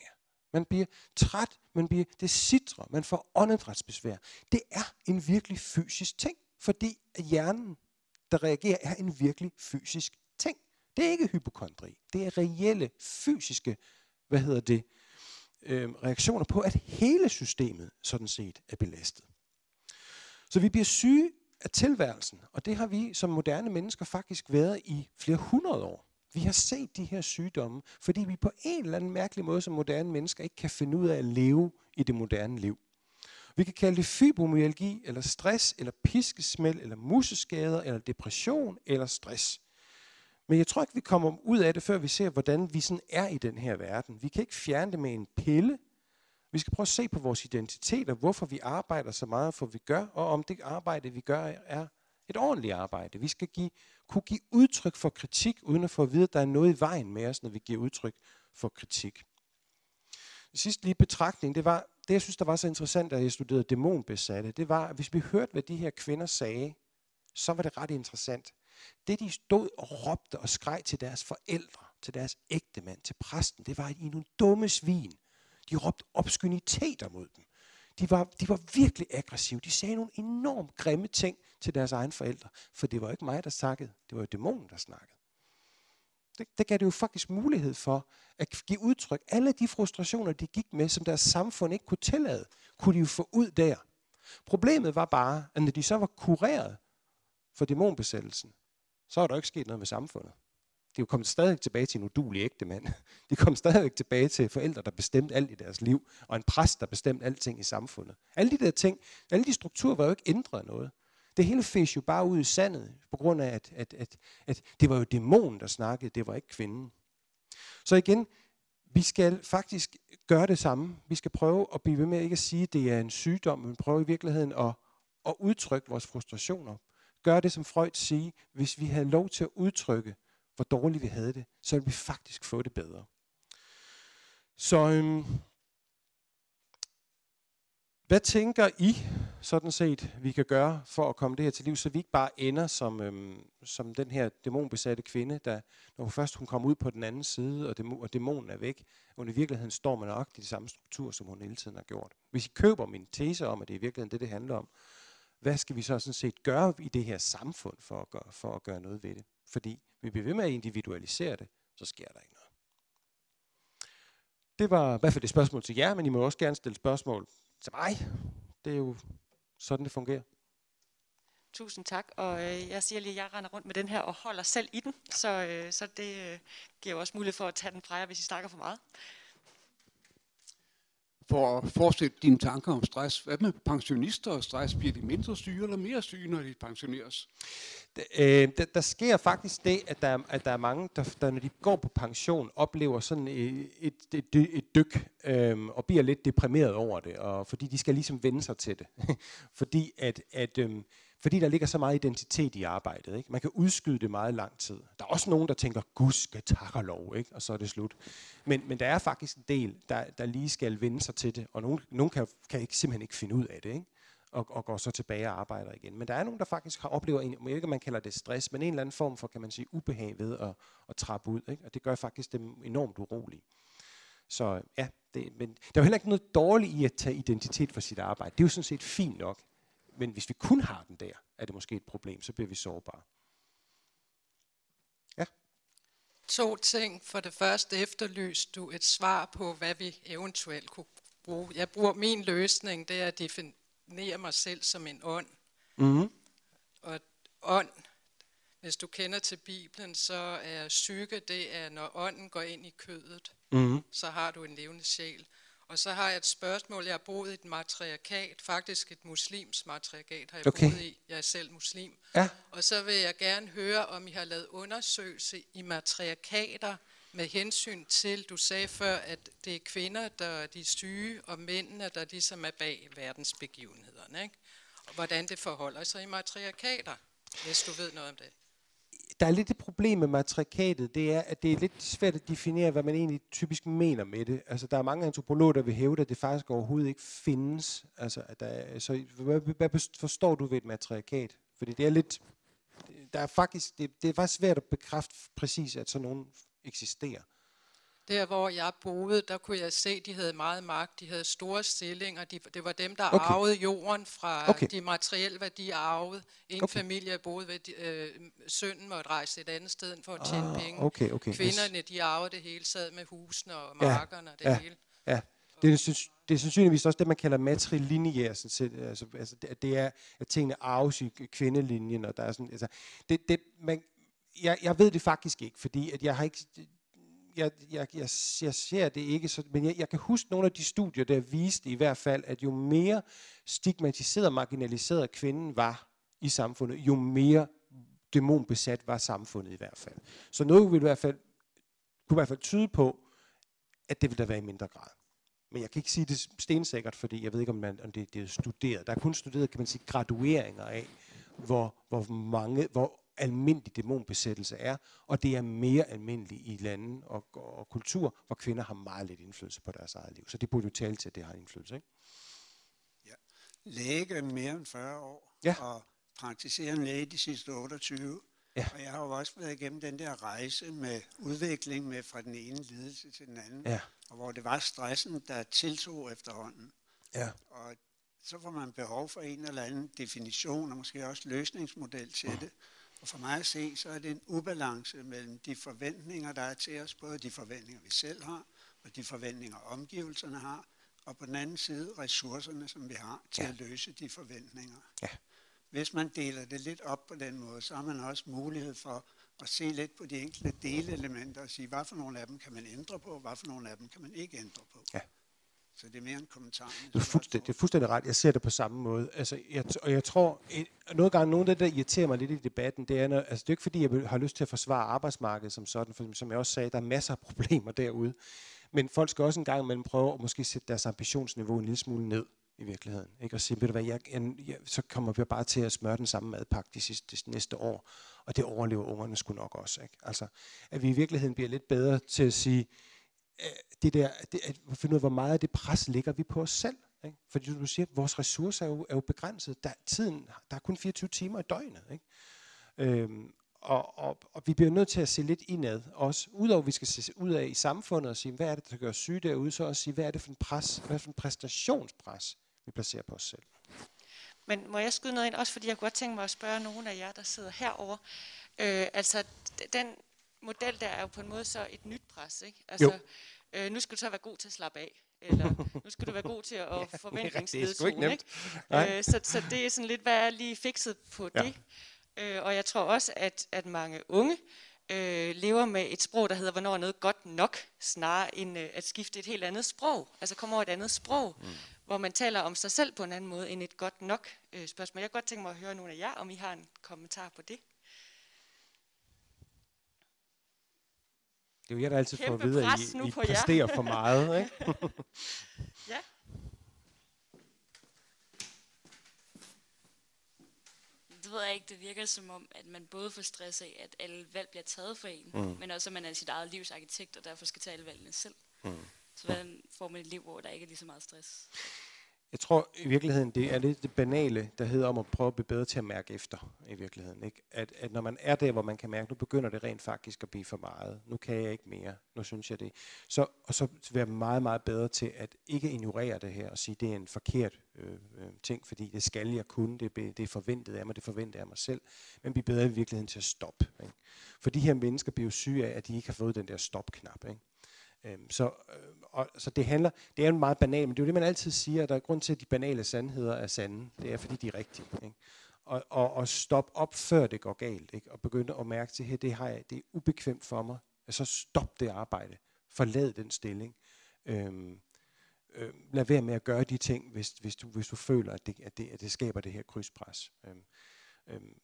Man bliver træt, man bliver det sitrer, man får åndedrætsbesvær. Det er en virkelig fysisk ting, fordi hjernen, der reagerer, er en virkelig fysisk ting. Det er ikke hypokondri. Det er reelle fysiske hvad hedder det, øh, reaktioner på, at hele systemet sådan set er belastet. Så vi bliver syge af tilværelsen, og det har vi som moderne mennesker faktisk været i flere hundrede år. Vi har set de her sygdomme, fordi vi på en eller anden mærkelig måde som moderne mennesker ikke kan finde ud af at leve i det moderne liv. Vi kan kalde det fibromyalgi, eller stress, eller piskesmæld, eller muskelskader, eller depression, eller stress. Men jeg tror ikke, vi kommer ud af det, før vi ser, hvordan vi sådan er i den her verden. Vi kan ikke fjerne det med en pille. Vi skal prøve at se på vores identitet, og hvorfor vi arbejder så meget, for vi gør, og om det arbejde, vi gør, er et ordentligt arbejde. Vi skal give, kunne give udtryk for kritik, uden at få at vide, at der er noget i vejen med os, når vi giver udtryk for kritik. Den sidste lige betragtning, det var, det jeg synes, der var så interessant, da jeg studerede dæmonbesatte, det var, at hvis vi hørte, hvad de her kvinder sagde, så var det ret interessant. Det, de stod og råbte og skreg til deres forældre, til deres ægtemand, til præsten, det var, at I er nogle dumme svin. De råbte obskøniteter mod dem. De var, de var virkelig aggressive. De sagde nogle enormt grimme ting til deres egne forældre, for det var ikke mig, der snakkede. Det var jo dæmonen, der snakkede. Det, det gav det jo faktisk mulighed for at give udtryk. Alle de frustrationer, de gik med, som deres samfund ikke kunne tillade, kunne de jo få ud der. Problemet var bare, at når de så var kureret for dæmonbesættelsen, så var der jo ikke sket noget med samfundet. De kom stadig tilbage til en uduelig ægtemand. De kom stadig tilbage til forældre, der bestemte alt i deres liv, og en præst, der bestemte alting i samfundet. Alle de der ting, alle de strukturer var jo ikke ændret noget. Det hele fæs jo bare ud i sandet, på grund af, at, at, at, at det var jo dæmonen, der snakkede, det var ikke kvinden. Så igen, vi skal faktisk gøre det samme. Vi skal prøve at blive ved med ikke at sige, at det er en sygdom, men prøve i virkeligheden at, at udtrykke vores frustrationer. Gør det, som Freud siger, hvis vi havde lov til at udtrykke, hvor dårligt vi havde det, så ville vi faktisk få det bedre. Så øhm, hvad tænker I sådan set, vi kan gøre for at komme det her til liv, så vi ikke bare ender som, øhm, som den her dæmonbesatte kvinde, der når hun først hun kommer ud på den anden side, og, dæmo, og dæmonen er væk, og i virkeligheden står man nok i de samme strukturer, som hun hele tiden har gjort. Hvis I køber min tese om, at det er i virkeligheden det, det handler om, hvad skal vi så sådan set gøre i det her samfund for at gøre, for at gøre noget ved det? Fordi vi bliver ved med at individualisere det, så sker der ikke noget. Det var i hvert fald et spørgsmål til jer, men I må også gerne stille spørgsmål til mig. Det er jo sådan, det fungerer. Tusind tak, og øh, jeg siger lige, at jeg render rundt med den her og holder selv i den, så, øh, så det øh, giver også mulighed for at tage den fra jer, hvis I snakker for meget. For at fortsætte dine tanker om stress, hvad med pensionister og stress? Bliver de mindre syge eller mere syge, når de pensioneres? Der, øh, der, der sker faktisk det, at der, at der er mange, der, der når de går på pension, oplever sådan et, et, et, et dyk øh, og bliver lidt deprimeret over det, og fordi de skal ligesom vende sig til det. fordi, at, at, øh, fordi der ligger så meget identitet i arbejdet. Ikke? Man kan udskyde det meget lang tid. Der er også nogen, der tænker, gudske tak og lov, ikke? Og så er det slut. Men, men der er faktisk en del, der, der lige skal vende sig til det, og nogen, nogen kan, kan ikke, simpelthen ikke finde ud af det, ikke? Og, og går så tilbage og arbejder igen. Men der er nogen, der faktisk har oplevet, en, ikke man kalder det stress, men en eller anden form for, kan man sige, ubehag ved at, at trappe ud. Ikke? Og det gør faktisk dem enormt urolige. Så ja, det, men der er jo heller ikke noget dårligt i at tage identitet for sit arbejde. Det er jo sådan set fint nok. Men hvis vi kun har den der, er det måske et problem, så bliver vi sårbare. Ja. To ting. For det første efterlyste du et svar på, hvad vi eventuelt kunne bruge. Jeg bruger min løsning, det er at defin- definerer mig selv som en ånd. Mm-hmm. Og ånd, hvis du kender til Bibelen, så er psyke, det er, når ånden går ind i kødet, mm-hmm. så har du en levende sjæl. Og så har jeg et spørgsmål. Jeg har boet i et matriarkat, faktisk et muslims matriarkat har jeg okay. boet i. Jeg er selv muslim. Ja. Og så vil jeg gerne høre, om I har lavet undersøgelse i matriarkater med hensyn til, du sagde før, at det er kvinder, der er de syge, og mændene, der ligesom er bag verdensbegivenhederne. Ikke? Og hvordan det forholder sig i matriarkater, hvis du ved noget om det. der er lidt et problem med matrikatet, det er, at det er lidt svært at definere, hvad man egentlig typisk mener med det. Altså, der er mange antropologer, der vil hævde, at det faktisk overhovedet ikke findes. Altså, at der, så hvad, hvad forstår du ved et matrikat? Fordi det er lidt, der er faktisk, det, det er faktisk svært at bekræfte præcis, at sådan nogen eksisterer. Der hvor jeg boede, der kunne jeg se, at de havde meget magt, de havde store stillinger, de, det var dem, der okay. arvede jorden fra okay. de materielle værdier arvede. En okay. familie boede ved, de, øh, sønnen måtte rejse et andet sted for at tjene ah, penge. Okay, okay. Kvinderne, yes. de arvede det hele, sad med husene og markerne ja, og det ja, hele. Ja. Det, er, det er sandsynligvis også det, man kalder matrilineær, sådan set. Altså, altså, det er, at tingene arves i kvindelinjen, og der er sådan, altså, det, det, man, jeg, jeg ved det faktisk ikke, fordi at jeg har ikke... Jeg, jeg, jeg, jeg ser det ikke, så, men jeg, jeg kan huske nogle af de studier, der viste i hvert fald, at jo mere stigmatiseret og marginaliseret kvinden var i samfundet, jo mere dæmonbesat var samfundet i hvert fald. Så noget vil i hvert fald, kunne i hvert fald tyde på, at det vil der være i mindre grad. Men jeg kan ikke sige det stensikkert, fordi jeg ved ikke, om, man, om det, det er studeret. Der er kun studeret, kan man sige, gradueringer af, hvor, hvor mange... Hvor almindelig dæmonbesættelse er, og det er mere almindeligt i lande og, og, og kultur, hvor kvinder har meget lidt indflydelse på deres eget liv. Så det burde jo tale til, at det har indflydelse, ikke? Ja. Læge gennem mere end fyrre år, ja. Og praktiserende læge de sidste otteogtyve. Ja. Og jeg har jo også været igennem den der rejse med udvikling med fra den ene lidelse til den anden, ja. Og hvor det var stressen, der tiltog efterhånden. Ja. Og så får man behov for en eller anden definition, og måske også løsningsmodel til ja. det. Og for mig at se, så er det en ubalance mellem de forventninger, der er til os, både de forventninger, vi selv har, og de forventninger, omgivelserne har, og på den anden side ressourcerne, som vi har til ja. at løse de forventninger. Ja. Hvis man deler det lidt op på den måde, så har man også mulighed for at se lidt på de enkelte delelementer og sige, hvad for nogle af dem kan man ændre på, hvad for nogle af dem kan man ikke ændre på. Ja. Så det er mere en kommentar. Det er, fuldstænd- det er fuldstændig ret. Jeg ser det på samme måde. Altså, jeg t- og jeg tror, en, noget gange, nogle af det, der irriterer mig lidt i debatten, det er, når, altså, det er ikke fordi, jeg har lyst til at forsvare arbejdsmarkedet som sådan, for som jeg også sagde, der er masser af problemer derude. Men folk skal også en gang imellem prøve at måske sætte deres ambitionsniveau en lille smule ned i virkeligheden. Ikke? Og sige, ved du hvad, jeg, jeg, jeg, så kommer vi bare til at smøre den samme madpakke de sidste, de næste år, og det overlever ungerne sgu nok også. Ikke? Altså, at vi i virkeligheden bliver lidt bedre til at sige, det der, det, at finde ud af, hvor meget af det pres ligger vi på os selv. Ikke? Fordi du siger, at vores ressourcer er jo, er jo begrænset. Der, tiden, der er kun fireogtyve timer i døgnet. Ikke? Øhm, og, og, og vi bliver nødt til at se lidt indad også. Udover vi skal se ud af i samfundet og sige, hvad er det, der gør syge derude, så også sige, hvad er det for en pres, hvad er det for en præstationspres, vi placerer på os selv. Men må jeg skyde noget ind? Også fordi jeg kunne godt tænke mig at spørge nogen af jer, der sidder herovre. Øh, altså, den model der er jo på en måde så et nyt pres, ikke? Altså, øh, nu skal du så være god til at slappe af, eller nu skal du være god til at ja, forventningsledtone, ikke? ikke? Øh, så, så det er sådan lidt, hvad er lige fikset på ja. det? Øh, og jeg tror også, at, at mange unge øh, lever med et sprog, der hedder, hvornår er noget godt nok, snarere end øh, at skifte et helt andet sprog, altså komme over et andet sprog, mm. hvor man taler om sig selv på en anden måde, end et godt nok øh, spørgsmål. Jeg kunne godt tænke mig at høre nogle af jer, om I har en kommentar på det. Det er jo jeg, der altid får at vide, at I, I præsterer for meget, ikke? Ja. Det ved jeg ikke, det virker som om, at man både får stress af, at alle valg bliver taget for en, mm. men også at man er sit eget livs arkitekt, og derfor skal tage alle valgene selv. Mm. Så hvordan får man et liv, hvor der ikke er lige så meget stress? Jeg tror i virkeligheden, det er lidt det banale, der hedder om at prøve at blive bedre til at mærke efter i virkeligheden. Ikke? At, at når man er der, hvor man kan mærke, nu begynder det rent faktisk at blive for meget. Nu kan jeg ikke mere. Nu synes jeg det. Så, og så være meget, meget bedre til at ikke ignorere det her og sige, det er en forkert øh, ting, fordi det skal jeg kunne. Det, det er forventet af mig. Det forventer jeg mig selv. Men blive bedre i virkeligheden til at stoppe. Ikke? For de her mennesker bliver jo syge af, at de ikke har fået den der stop-knap, ikke? Så, øh, og, så det handler, det er jo meget banalt, men det er jo det, man altid siger, at der er grund til, at de banale sandheder er sande. Det er, fordi de er rigtige. Ikke? Og, og, og stop op, før det går galt, ikke? Og begynde at mærke til, her, det har jeg, det er ubekvemt for mig. Så stop det arbejde. Forlad den stilling. Øhm, øhm, lad være med at gøre de ting, hvis, hvis, du, hvis du føler, at det, at, det, at det skaber det her krydspres. Øhm, øhm,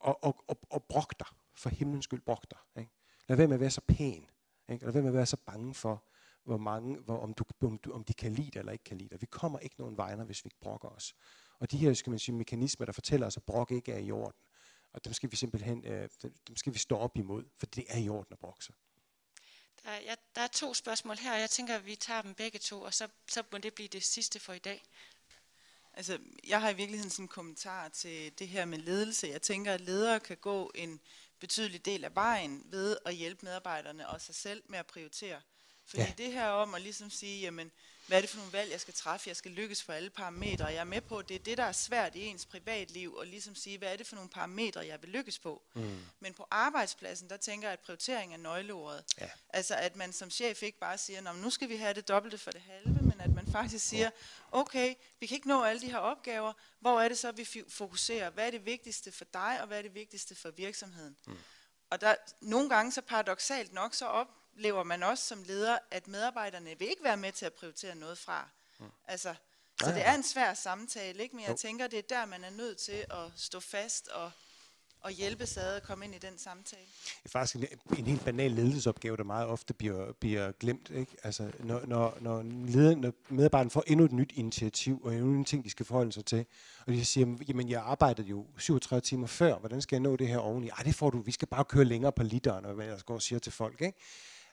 og, og, og, og brok dig. For himlens skyld, brok dig. Ikke? Lad være med at være så pæn. Ikke? Eller hvem er være så bange for, hvor mange, hvor, om, du, om, du, om de kan lide dig eller ikke kan lide dig. Vi kommer ikke nogen vejner, hvis vi ikke brokker os. Og de her, skal man sige, mekanismer, der fortæller os, at brok ikke er i orden. og dem skal vi simpelthen øh, dem skal vi stå op imod, for det er i orden at brokse. Der er, jeg, der er to spørgsmål her, og jeg tænker, at vi tager dem begge to, og så, så må det blive det sidste for i dag. Altså, jeg har i virkeligheden sådan en kommentar til det her med ledelse. Jeg tænker, at ledere kan gå en betydelig del af vejen ved at hjælpe medarbejderne og sig selv med at prioritere. Fordi ja. Det her om at ligesom sige, jamen, hvad er det for nogle valg, jeg skal træffe? Jeg skal lykkes for alle parametre. Jeg er med på, det er det, der er svært i ens privatliv, og ligesom sige, hvad er det for nogle parametre, jeg vil lykkes på? Mm. Men på arbejdspladsen, der tænker jeg, at prioritering er nøgleordet. Ja. Altså, at man som chef ikke bare siger, nå, nu skal vi have det dobbelte for det halve, men at man faktisk siger, okay, vi kan ikke nå alle de her opgaver. Hvor er det så, vi fokuserer? Hvad er det vigtigste for dig, og hvad er det vigtigste for virksomheden? Mm. Og der, nogle gange så paradoksalt nok så op, lever man også som leder, at medarbejderne vil ikke være med til at prioritere noget fra. Mm. Altså, så ja, ja. Det er en svær samtale, ikke? Men jeg jo. tænker, det er der, man er nødt til at stå fast og, og hjælpe sig at komme ind i den samtale. Det er faktisk en, en helt banal ledelsesopgave, der meget ofte bliver, bliver glemt, ikke? Altså, når, når, når, leder, når medarbejderne får endnu et nyt initiativ, og endnu en ting, de skal forholde sig til, og de siger, jamen jeg arbejdede jo syvogtredive timer før, hvordan skal jeg nå det her oveni? Ej, det får du, vi skal bare køre længere på literen, og hvad jeg går og siger til folk, ikke?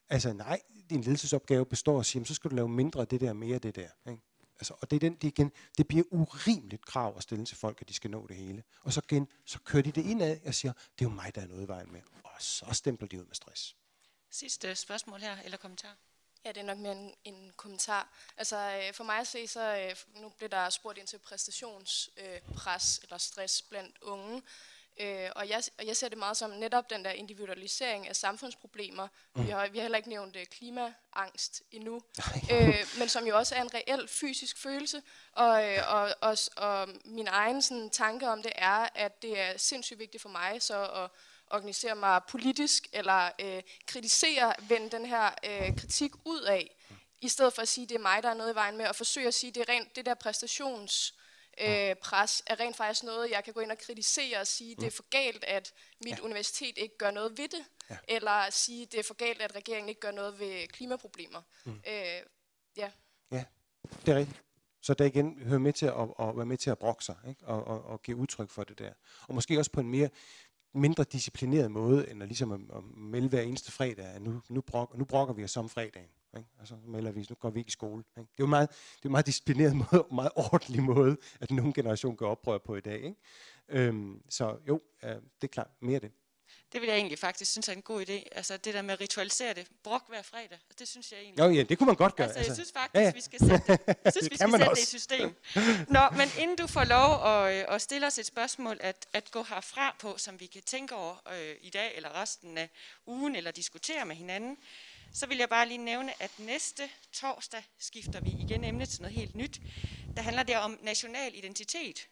Altså nej, din ledelsesopgave består af at sige, jamen, så skal du lave mindre af det der, mere af det der. Ikke? Altså, og det, er den, det, igen, det bliver urimeligt krav at stille til folk, at de skal nå det hele. Og så, igen, så kører de det indad og siger, det er jo mig, der er noget i vejen med. Og så stempler de ud med stress. Sidste spørgsmål her, eller kommentar? Ja, det er nok mere en, en kommentar. Altså øh, for mig at se, så øh, nu bliver der spurgt ind til præstationspres øh, eller stress blandt unge. Øh, og, jeg, og jeg ser det meget som netop den der individualisering af samfundsproblemer. Mm. Vi, har, vi har heller ikke nævnt øh, klimaangst endnu, øh, men som jo også er en reel fysisk følelse. Og, øh, og, og, og min egen sådan, tanke om det er, at det er sindssygt vigtigt for mig så at organisere mig politisk, eller øh, kritisere, vende den her øh, kritik ud af, i stedet for at sige, det er mig, der er noget i vejen med, og forsøge at sige, det er rent det der præstations... Øh, pres er rent faktisk noget, jeg kan gå ind og kritisere og sige, mm. det er for galt, at mit ja. universitet ikke gør noget ved det, ja. eller sige, det er for galt, at regeringen ikke gør noget ved klimaproblemer. Mm. Øh, ja. ja, det er rigtigt. Så der igen hører med til at, at være med til at brokke sig, ikke? Og, og, og give udtryk for det der. Og måske også på en mere mindre disciplineret måde, end at, ligesom at, at melde hver eneste fredag, nu, nu, brok, nu brokker vi os om fredagen. Og så melder vi, nu går vi ikke i skole. Ikke? Det er jo meget, det er meget disciplineret måde, meget ordentlig måde, at nogen generation gør oprør på i dag. Ikke? Øhm, så jo, øh, det er klart. Mere det. Det vil jeg egentlig faktisk synes er en god idé. Altså det der med at ritualisere det. Brok hver fredag. Det synes jeg egentlig. Jo ja, det kunne man godt gøre. Altså, altså. Jeg synes faktisk, ja, ja. vi skal sætte det, jeg synes, det, vi skal sætte det i system. Nå, men inden du får lov at, at stille os et spørgsmål at, at gå herfra på, som vi kan tænke over øh, i dag eller resten af ugen, eller diskutere med hinanden, så vil jeg bare lige nævne, at næste torsdag skifter vi igen emnet til noget helt nyt. Der handler det om national identitet,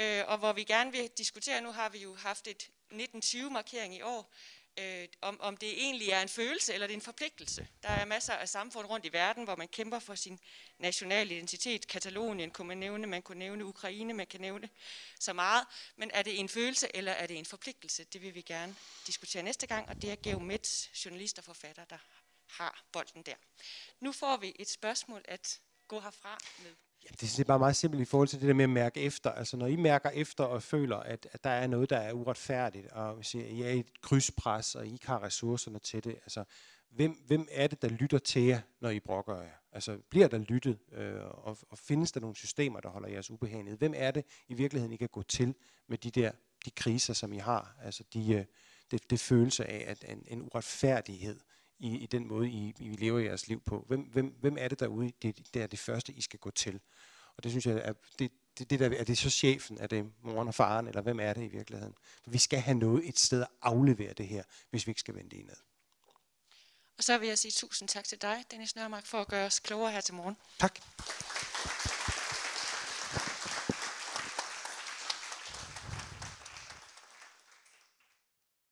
øh, og hvor vi gerne vil diskutere, nu har vi jo haft et nitten tyve-markering i år, øh, om, om det egentlig er en følelse eller det er en forpligtelse. Der er masser af samfund rundt i verden, hvor man kæmper for sin nationale identitet. Katalonien kunne man nævne, man kunne nævne Ukraine, man kan nævne så meget. Men er det en følelse eller er det en forpligtelse? Det vil vi gerne diskutere næste gang, og det er Geomets journalist og forfatter, der har bolden der. Nu får vi et spørgsmål at gå herfra med. Ja, det er bare meget simpelt i forhold til det der med at mærke efter. Altså når I mærker efter og føler, at, at der er noget, der er uretfærdigt, og I siger, I er i et krydspres, og I ikke har ressourcerne til det, altså hvem, hvem er det, der lytter til jer, når I brokker jer? Altså bliver der lyttet, øh, og, og findes der nogle systemer, der holder jeres ubehag ned? Hvem er det i virkeligheden, I kan gå til med de der de kriser, som I har? Altså de, øh, det, det følelse af at en, en uretfærdighed, I, i den måde, I, I lever jeres liv på. Hvem, hvem, hvem er det derude, det, det er det første, I skal gå til? Og det synes jeg, er det, det, det der, er det så chefen? Er det moren og faren? Eller hvem er det i virkeligheden? For vi skal have noget et sted at aflevere det her, hvis vi ikke skal vende indad. Og så vil jeg sige tusind tak til dig, Dennis Nørmark, for at gøre os klogere her til morgen. Tak.